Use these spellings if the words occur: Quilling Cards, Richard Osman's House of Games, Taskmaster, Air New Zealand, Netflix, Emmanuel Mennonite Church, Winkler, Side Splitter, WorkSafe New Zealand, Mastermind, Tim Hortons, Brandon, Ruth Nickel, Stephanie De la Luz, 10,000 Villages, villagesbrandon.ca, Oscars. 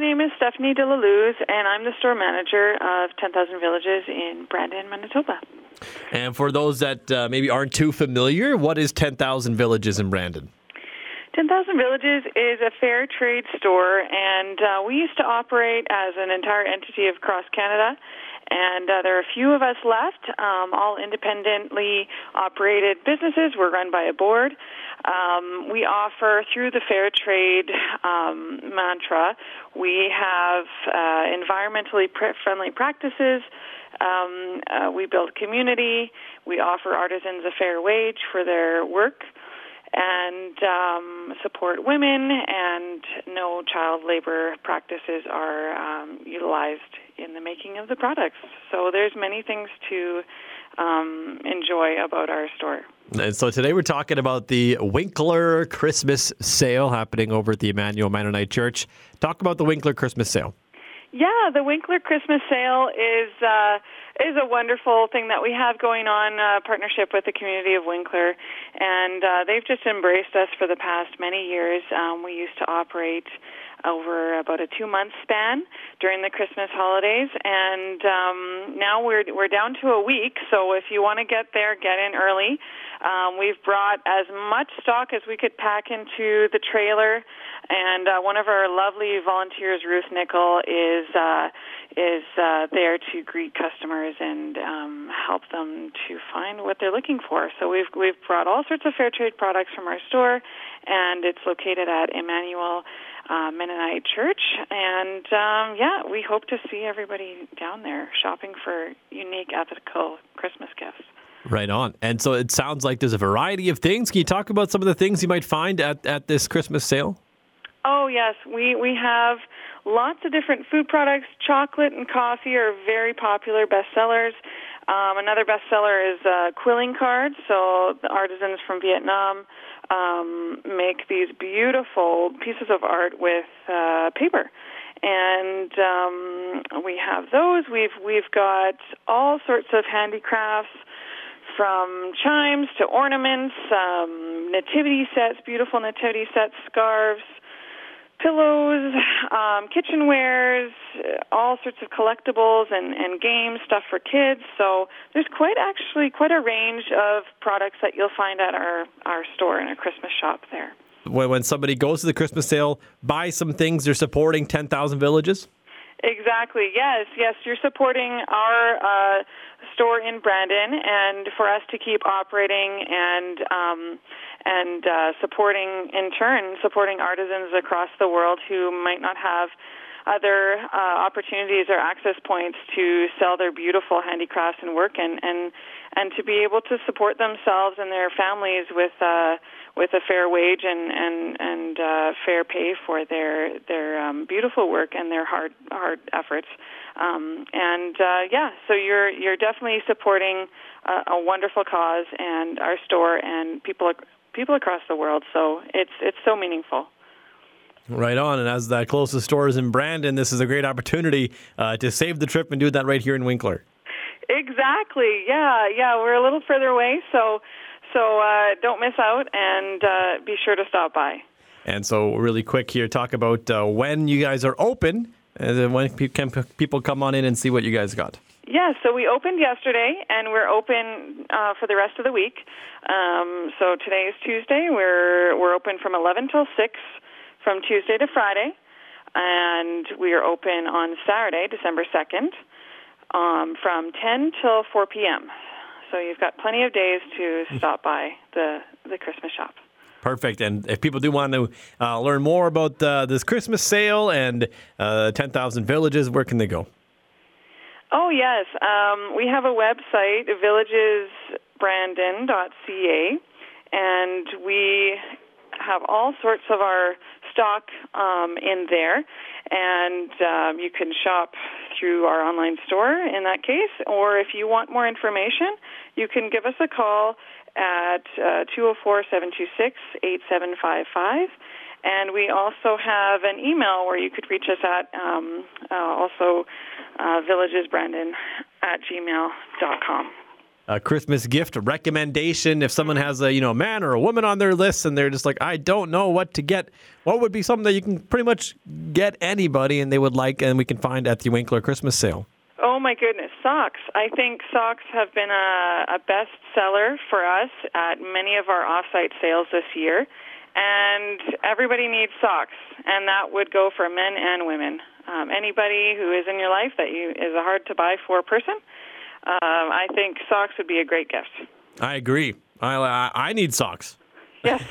my name is Stephanie De la Luz, and I'm the store manager of 10,000 Villages in Brandon, Manitoba. And for those that maybe aren't too familiar, what is 10,000 Villages in Brandon? 10,000 Villages is a fair trade store, and we used to operate as an entire entity across Canada. And there are a few of us left, all independently operated businesses. We're run by a board. We offer, through the fair trade mantra, we have environmentally friendly practices. We build community. We offer artisans a fair wage for their work, and support women, and no child labor practices are utilized in the making of the products. So there's many things to enjoy about our store. And so today we're talking about the Winkler Christmas sale happening over at the Emmanuel Mennonite Church. Talk about the Winkler Christmas sale. Yeah, the Winkler Christmas sale is a wonderful thing that we have going on, partnership with the community of Winkler, and they've just embraced us for the past many years. We used to operate over about a 2-month span during the Christmas holidays, and now we're down to a week. So if you want to get there, get in early. We've brought as much stock as we could pack into the trailer, and one of our lovely volunteers, Ruth Nickel, is there to greet customers and help them to find what they're looking for. So we've brought all sorts of fair trade products from our store, and it's located at Emmanuel Mennonite Church. And we hope to see everybody down there shopping for unique, ethical Christmas gifts. Right on. And so it sounds like there's a variety of things. Can you talk about some of the things you might find at this Christmas sale? Oh, yes. We have lots of different food products. Chocolate and coffee are very popular bestsellers. Another bestseller is Quilling Cards. So the artisans from Vietnam make these beautiful pieces of art with paper. And we have those. We've got all sorts of handicrafts, from chimes to ornaments, nativity sets, beautiful nativity sets, scarves, pillows, kitchenwares, all sorts of collectibles and games, stuff for kids. So there's quite a range of products that you'll find at our store in our Christmas shop there. When somebody goes to the Christmas sale, buy some things, they're supporting 10,000 Villages? Exactly, yes. You're supporting our store in Brandon, and for us to keep operating and supporting, in turn, supporting artisans across the world who might not have other opportunities or access points to sell their beautiful handicrafts and work, and to be able to support themselves and their families with a fair wage and fair pay for their beautiful work and their hard efforts. So you're definitely supporting a wonderful cause and our store and people across the world. So it's so meaningful. Right on, and as that closest store is in Brandon, this is a great opportunity to save the trip and do that right here in Winkler. Exactly, yeah, we're a little further away, so don't miss out, and be sure to stop by. And so really quick here, talk about when you guys are open, and then when can people come on in and see what you guys got? Yeah, so we opened yesterday, and we're open for the rest of the week. So today is Tuesday, we're open from 11 till 6. From Tuesday to Friday, and we are open on Saturday, December 2nd, from 10 till 4 p.m. So you've got plenty of days to stop by the Christmas shop. Perfect. And if people do want to learn more about this Christmas sale and 10,000 Villages, where can they go? Oh, yes. We have a website, villagesbrandon.ca, and we have all sorts of our stock in there, and you can shop through our online store in that case, or if you want more information, you can give us a call at 204-726-8755, and we also have an email where you could reach us at villagesbrandon@gmail.com. a Christmas gift recommendation. If someone has a, you know, a man or a woman on their list and they're just like, I don't know what to get, what would be something that you can pretty much get anybody and they would like and we can find at the Winkler Christmas sale? Oh, my goodness, socks. I think socks have been a best seller for us at many of our off-site sales this year. And everybody needs socks, and that would go for men and women. Anybody who is in your life that you is a hard-to-buy-for person, I think socks would be a great gift. I agree. I need socks. Yes.